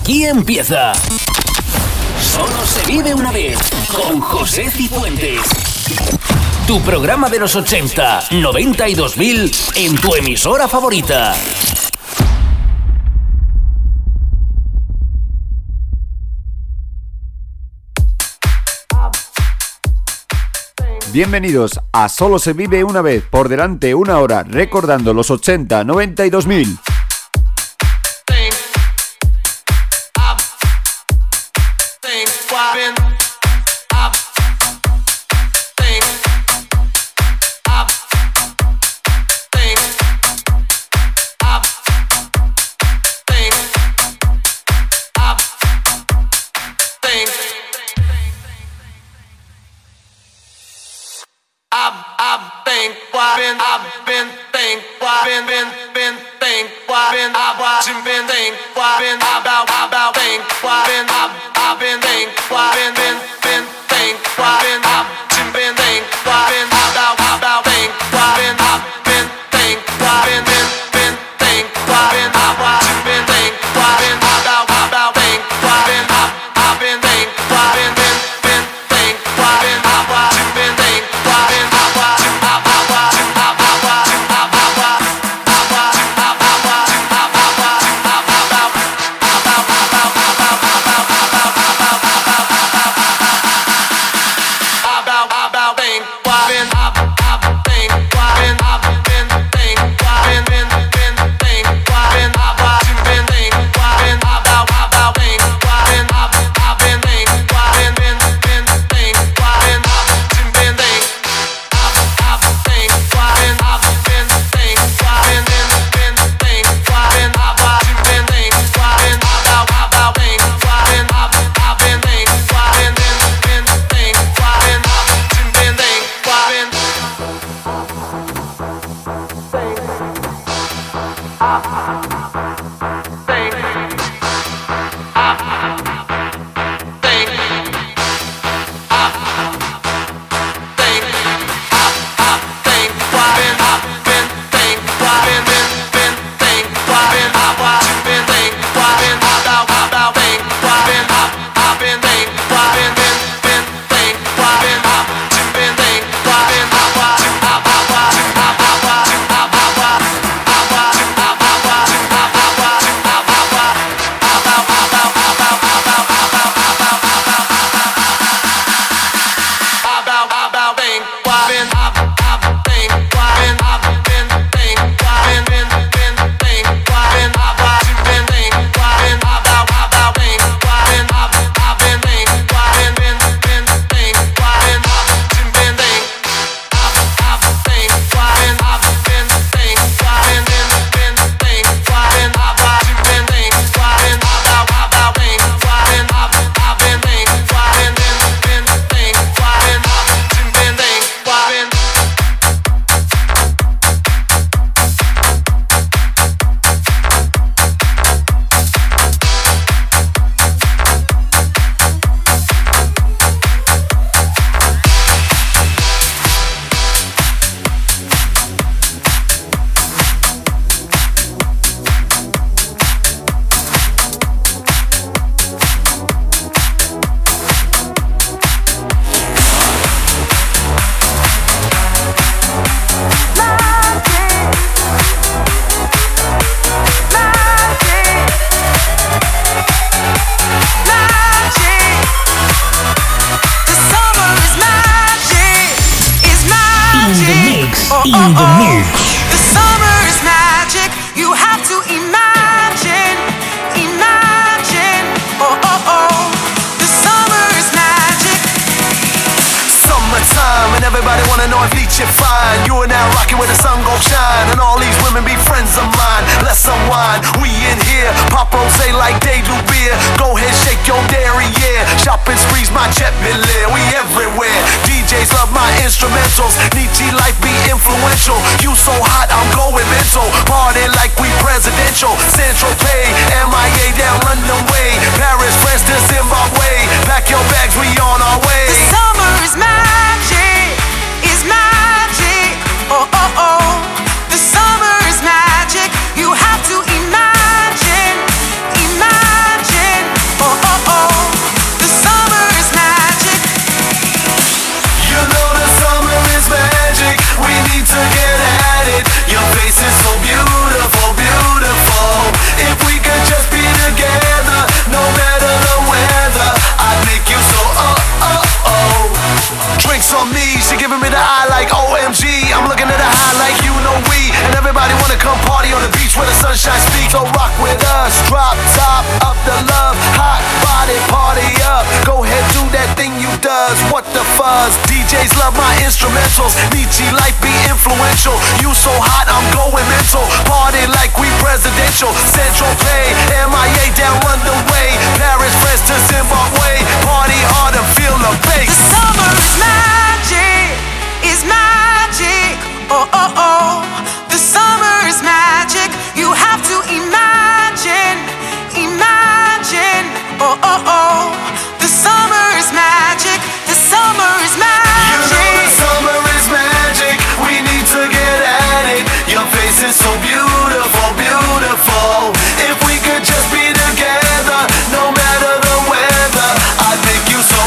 Aquí empieza Solo se vive una vez con José Cipuentes. Tu programa de los 80, 90 y 2000 en tu emisora favorita. Bienvenidos a Solo se vive una vez, por delante una hora recordando los 80, 90 y 2000. instrumentals. Nietzsche life be influential. You so hot, I'm going mental. Party like we presidential. Central Bay, M.I.A. down underway. Paris, France to Zimbabwe. Party hard and feel the bass. The summer's magic is magic. Oh, oh, oh. The summer is magic. You have to imagine, imagine. Oh, oh, oh. The summer is magic. The summer is magic. You know the summer is magic. We need to get at it. Your face is so beautiful, beautiful. If we could just be together, no matter the weather, I think you so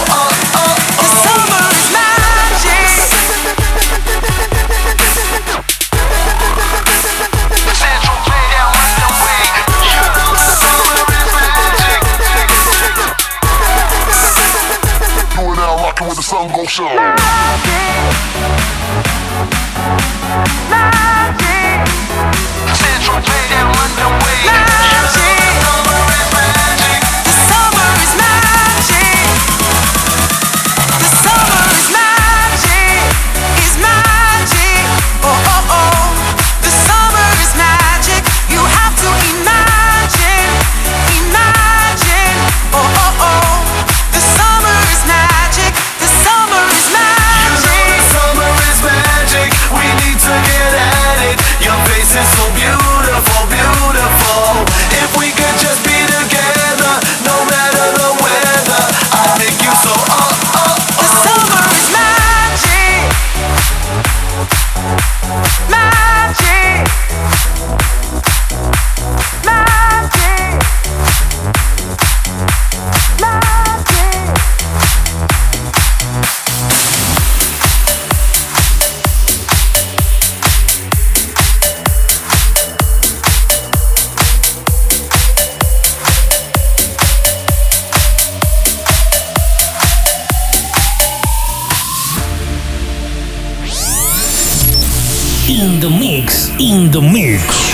Sungo Show. Magic. Magic. Central Bay down underway. Magic. In the mix.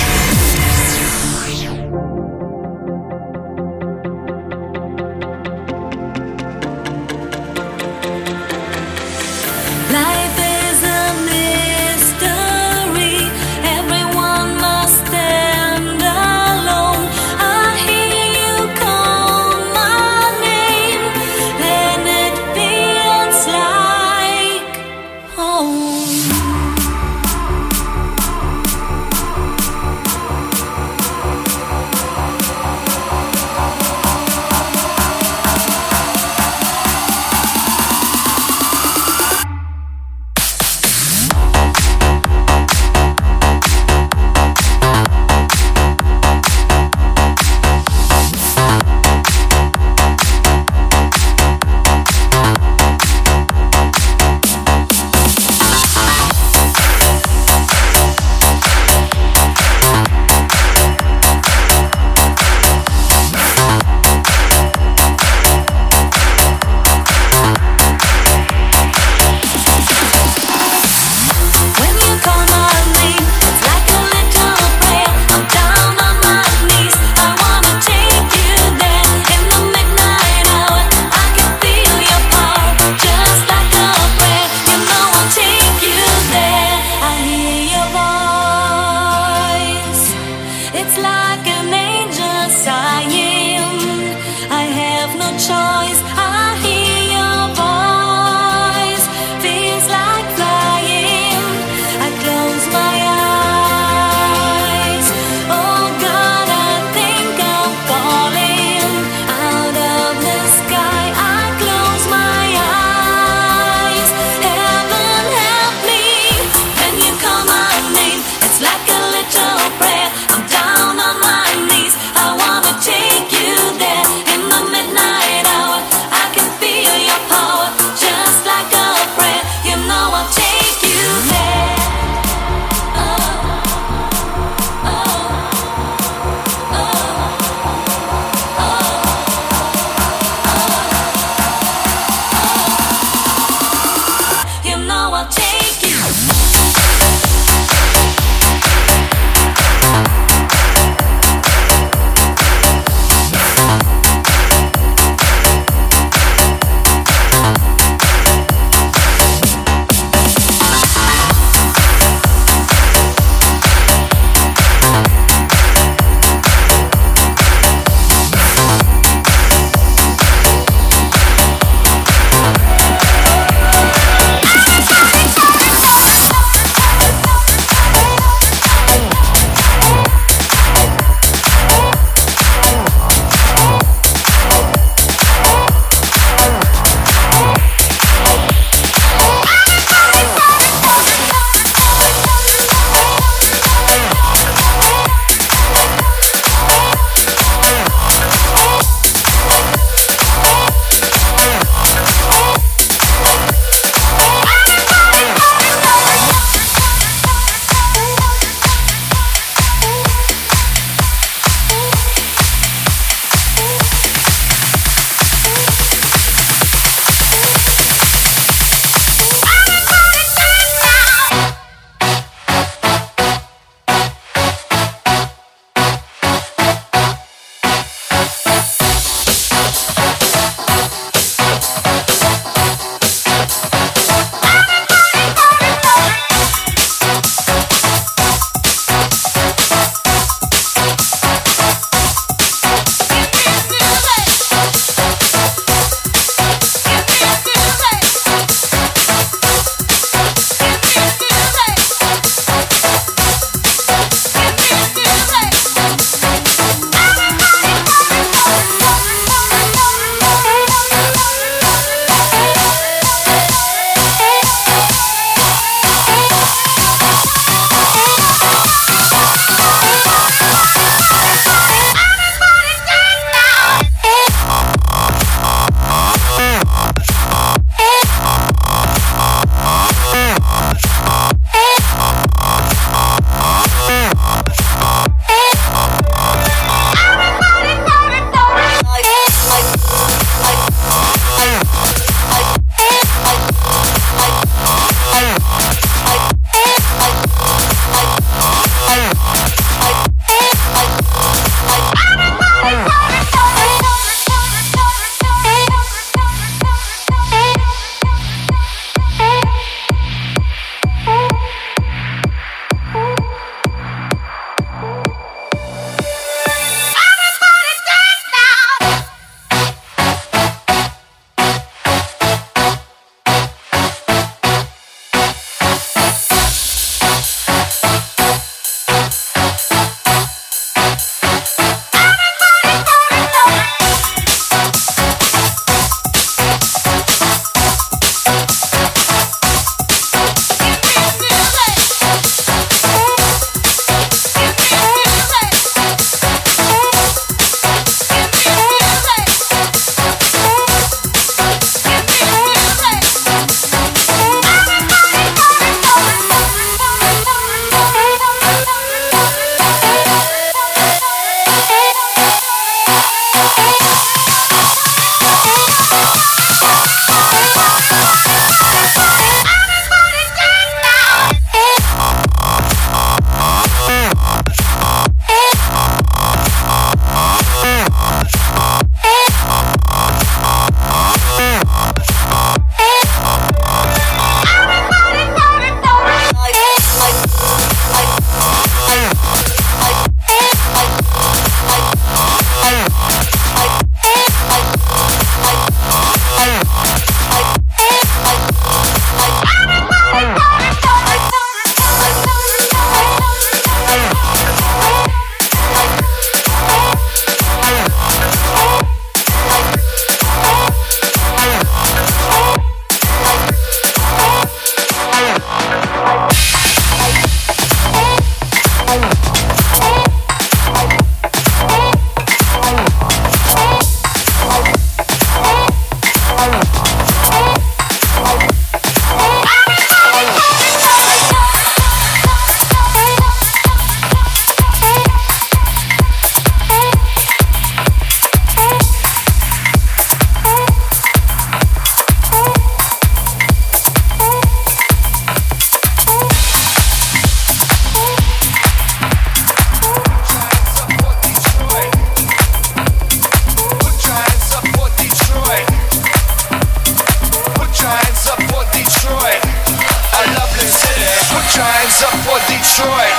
Detroit.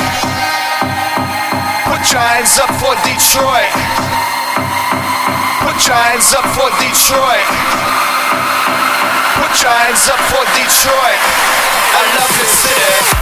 Put your hands up for Detroit. Put your hands up for Detroit. Put your hands up for Detroit. I love this city.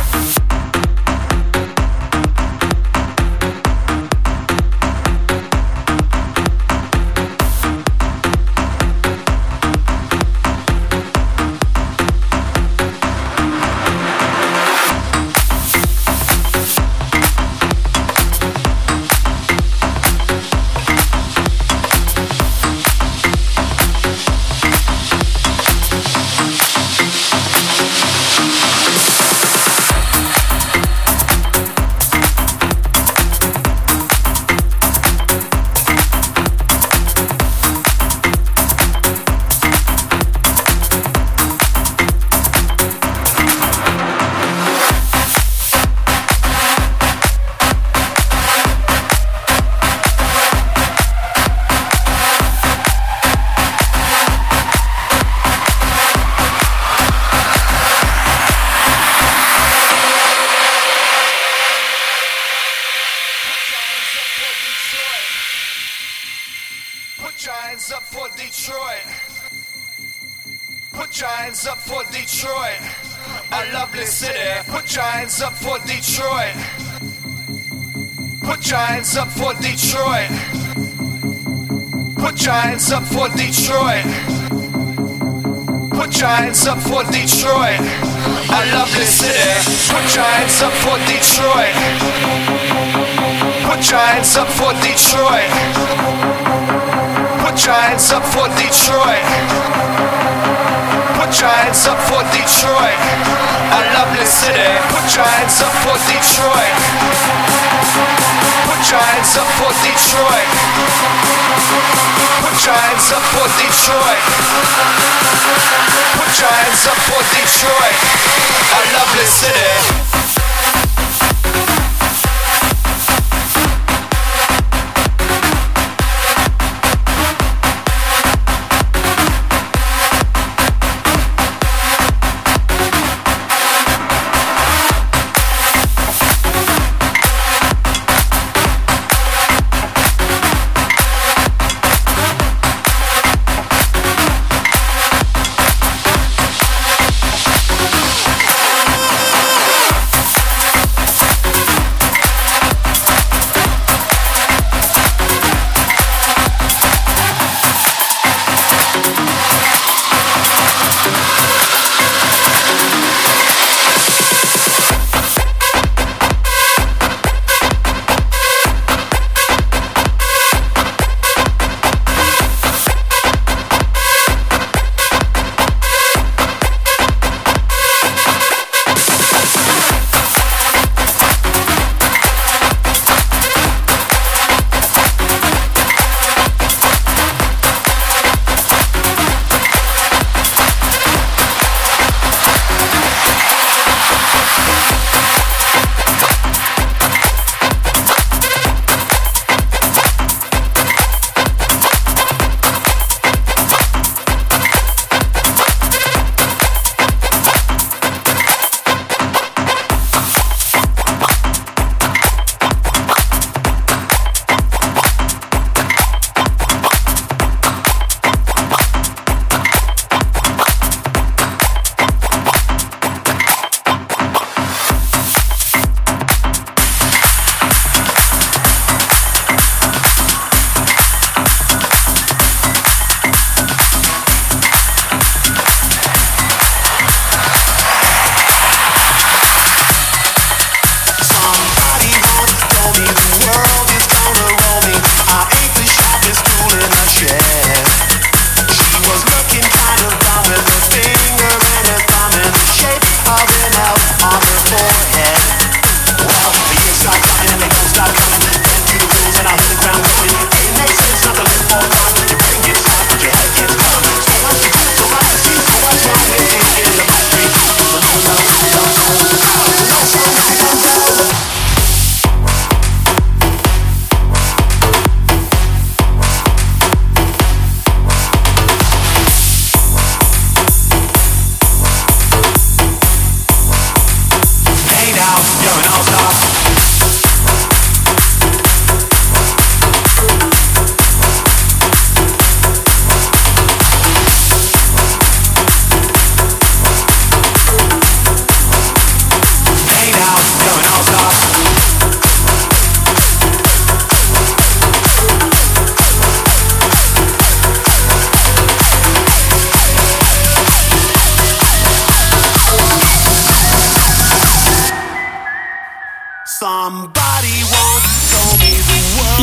Up for Detroit. Put your hands up for Detroit. Put your hands up for Detroit. I love this city. Put your hands up for Detroit. Put your hands up for Detroit. Put your hands up for Detroit. Put your hands up for Detroit. I love this city. Put your hands up for Detroit. Put your hands up for Detroit. Put your hands up for Detroit. Put your hands up for Detroit. I love this city.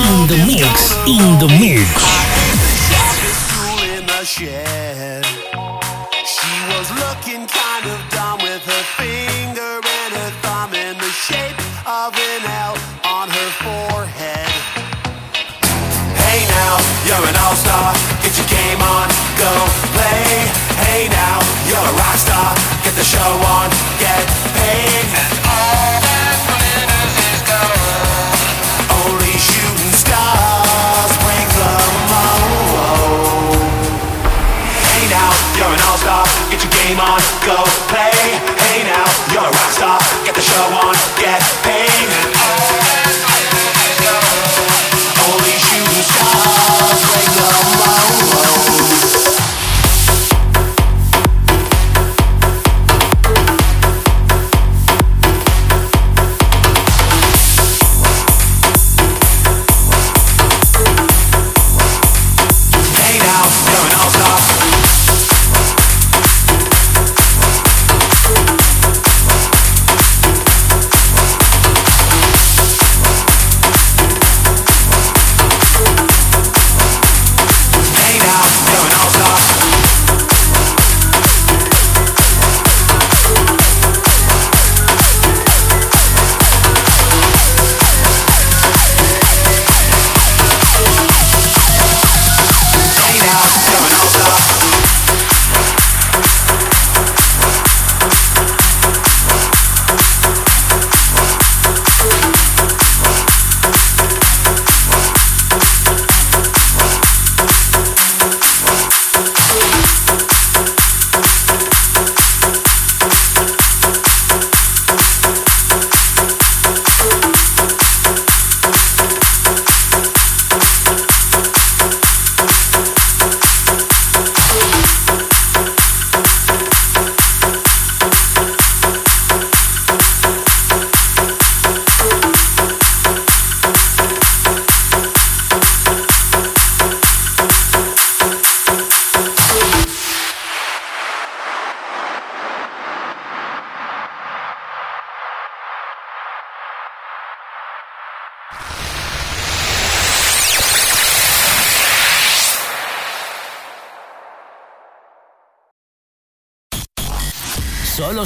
In the mix. She was in the shed. She was looking kind of dumb with her finger and her thumb in the shape of an L on her forehead. Hey now, you're an all-star. Get your game on, go play. Hey now, you're a rock star. Get the show on, get paid. And all that glitters is gold. Only shooting stars bring the mold. Hey now, you're an all-star. Get your game on, go play. Hey now, you're a rock star. Get the show on, get paid. And all that glitters is gold. Only shooting stars bring the mold. Solo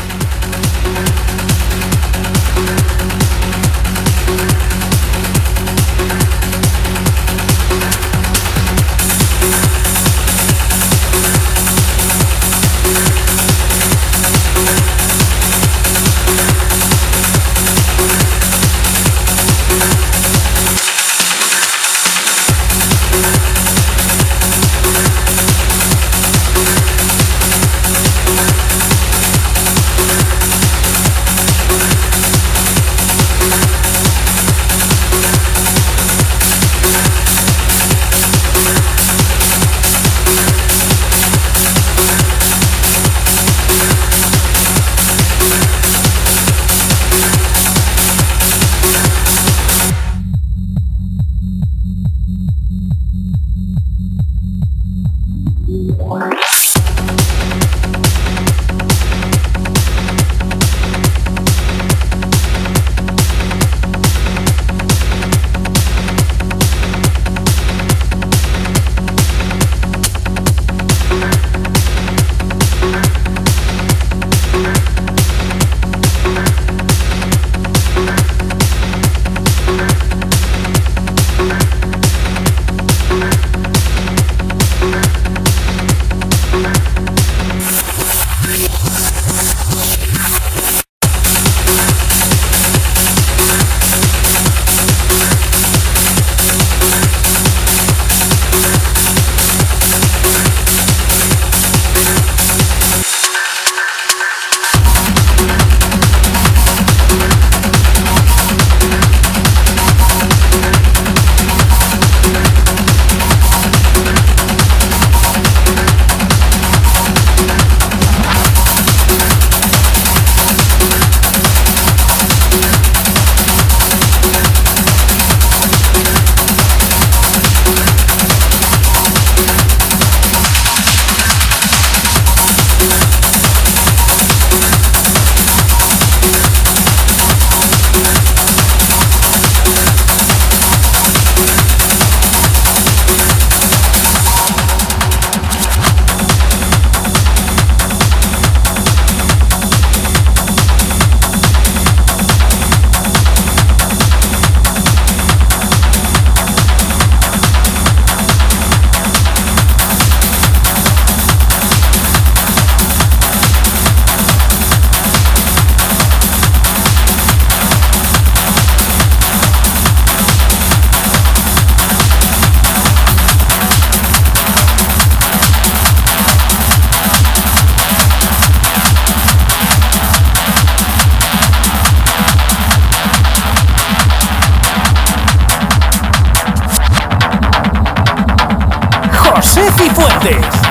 Cipuentes.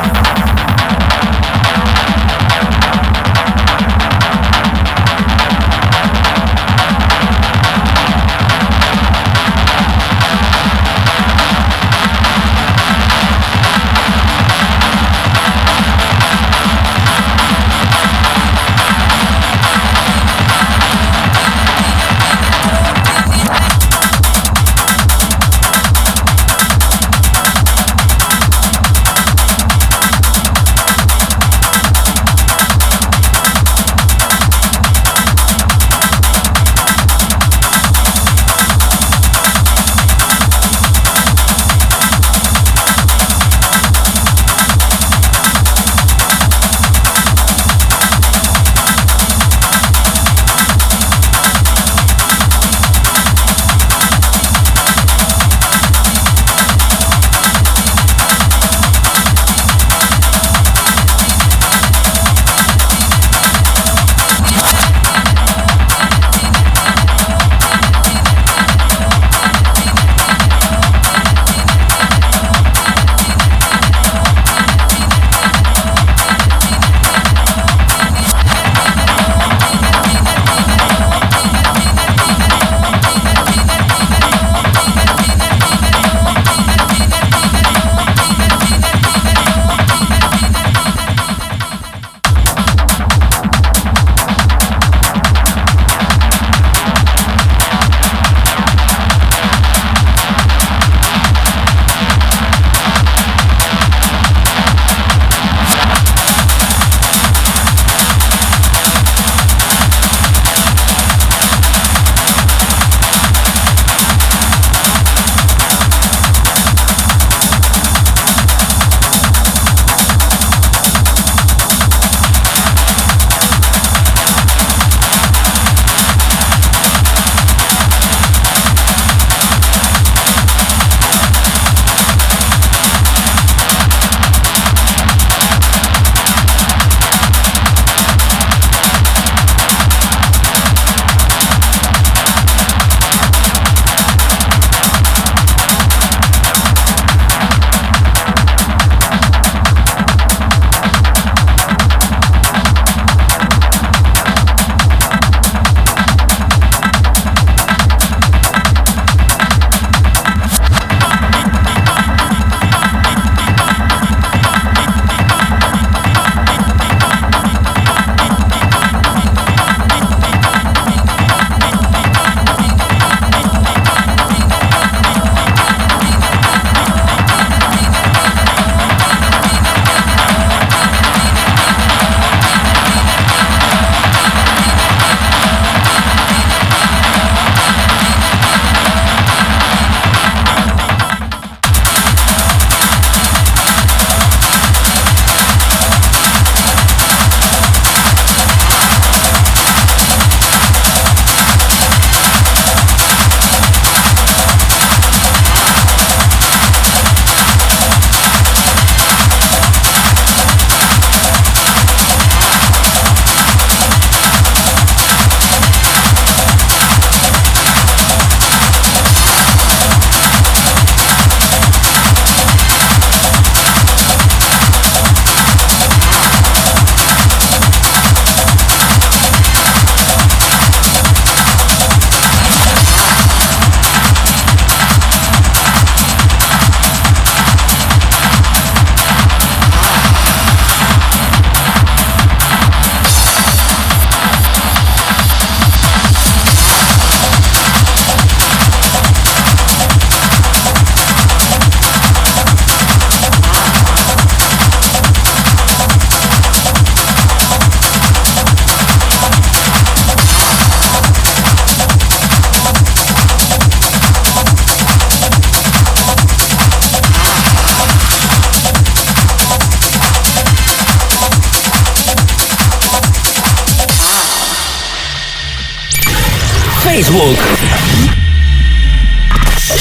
Facebook,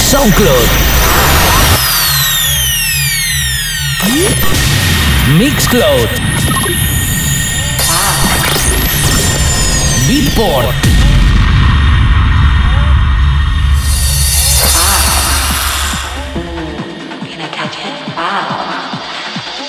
SoundCloud, Mixcloud, Beatport, Can I touch it? Wow.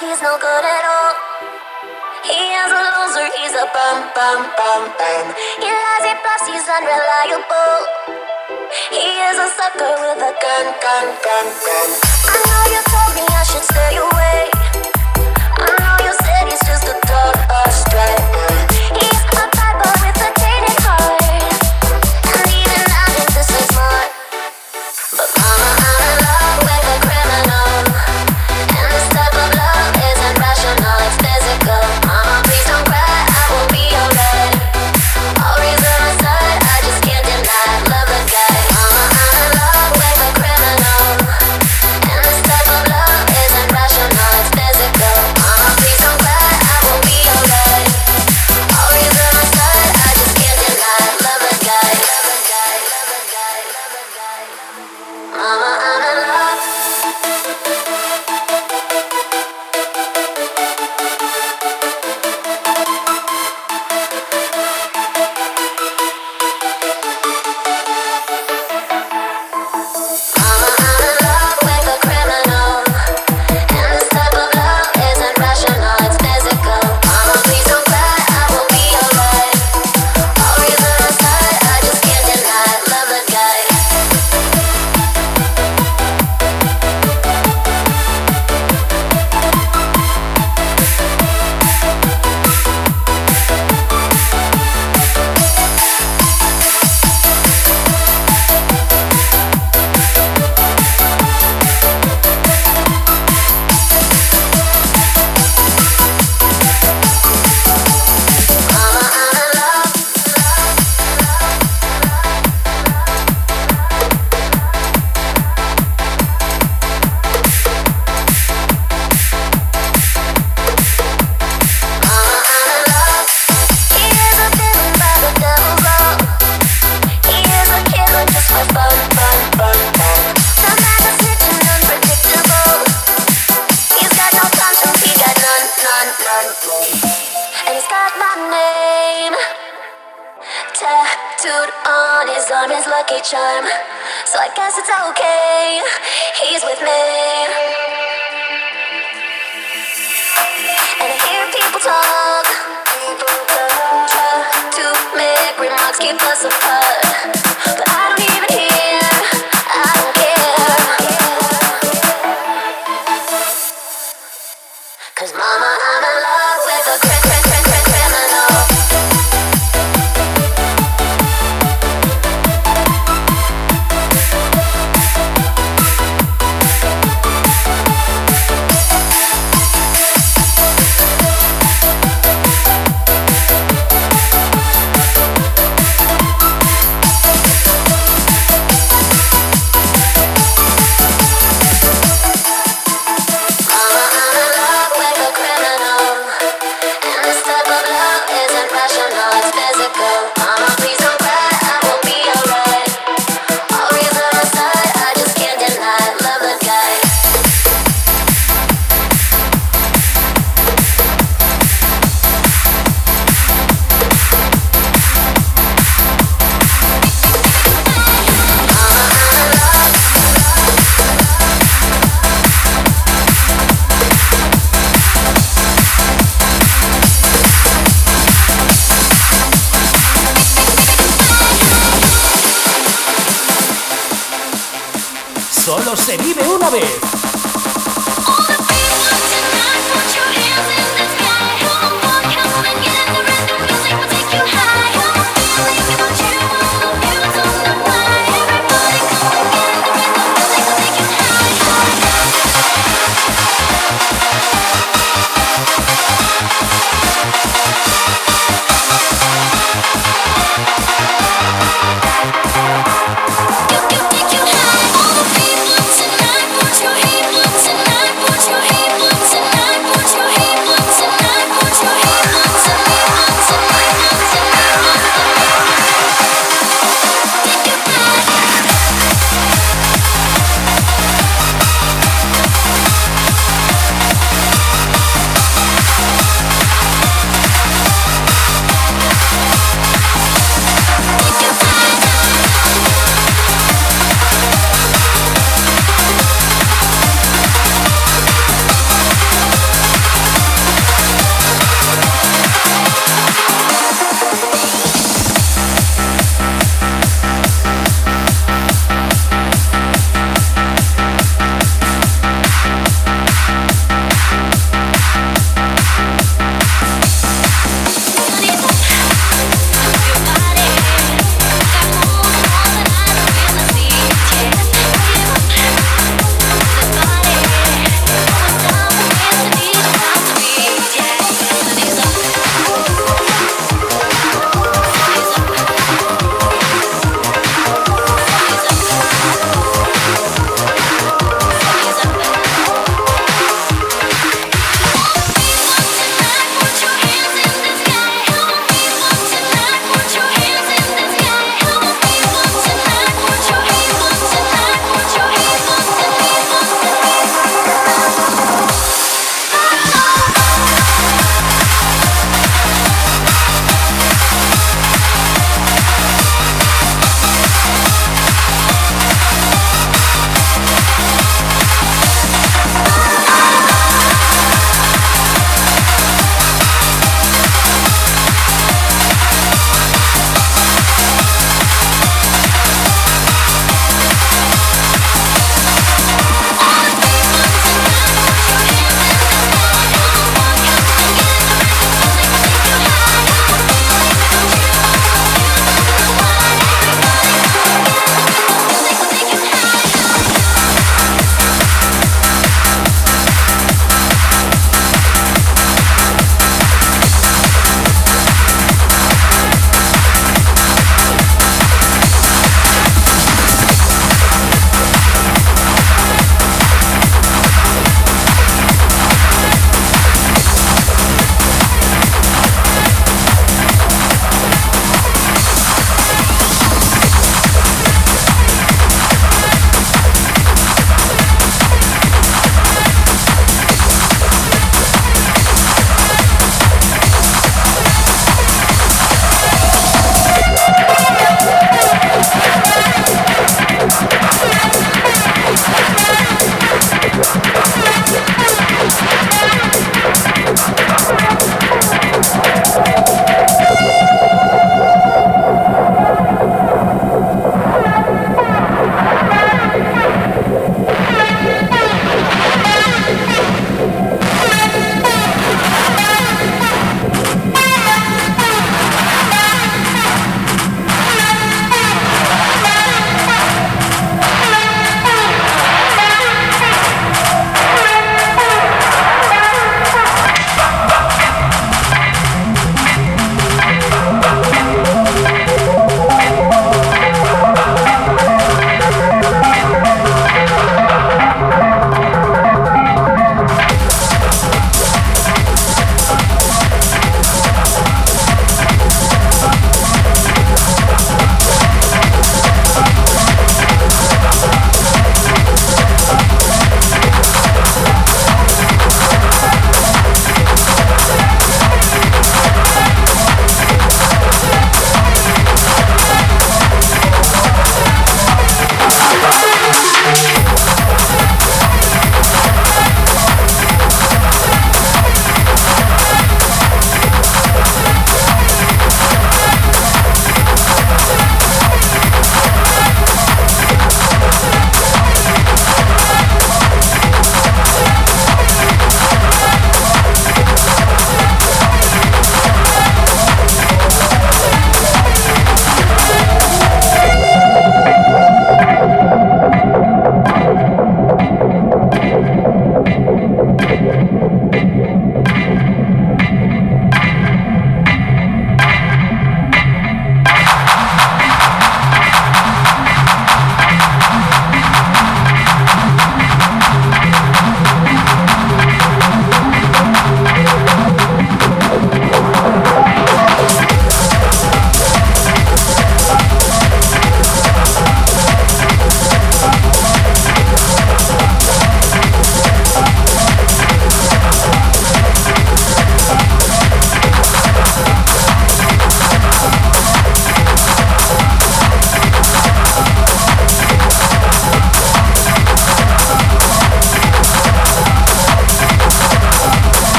He's no good at all. He is a loser, he's a bum. He lies, he bluffs, he's unreliable. He is a sucker with a gun. I know you told me I should stay away. I know you said he's just a dog astray. He's a bad boy with a jaded heart, and even I think this is smart. But mama, I'm in love with a criminal. Solo se vive una vez.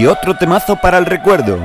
y otro temazo para el recuerdo.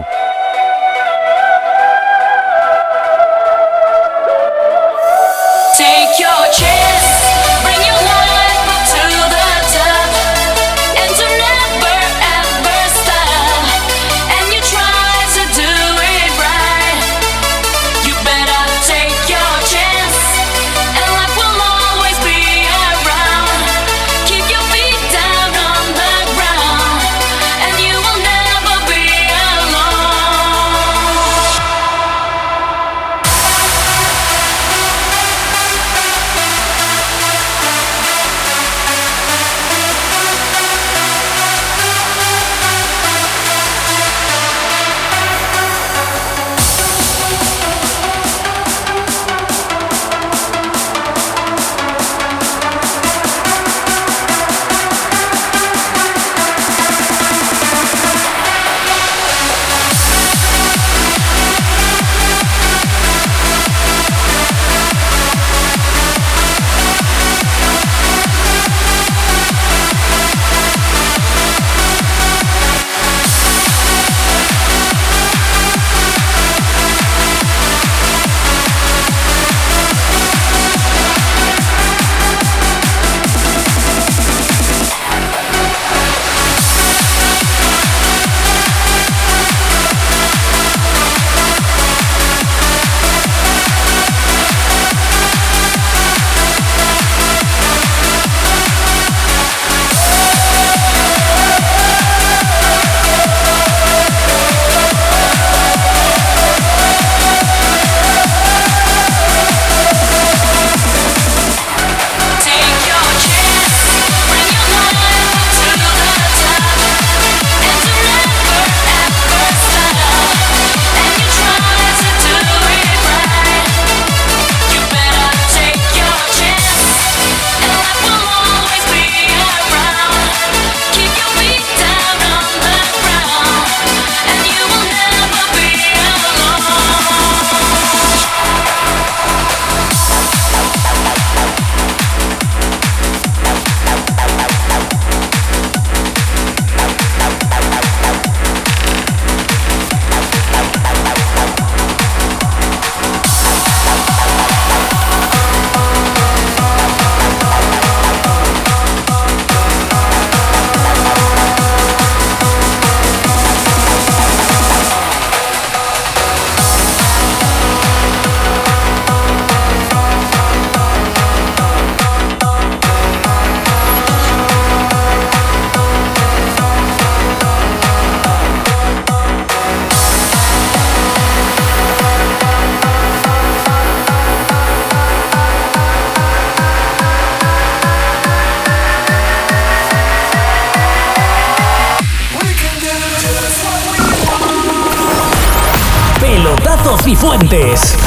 Cipuentes.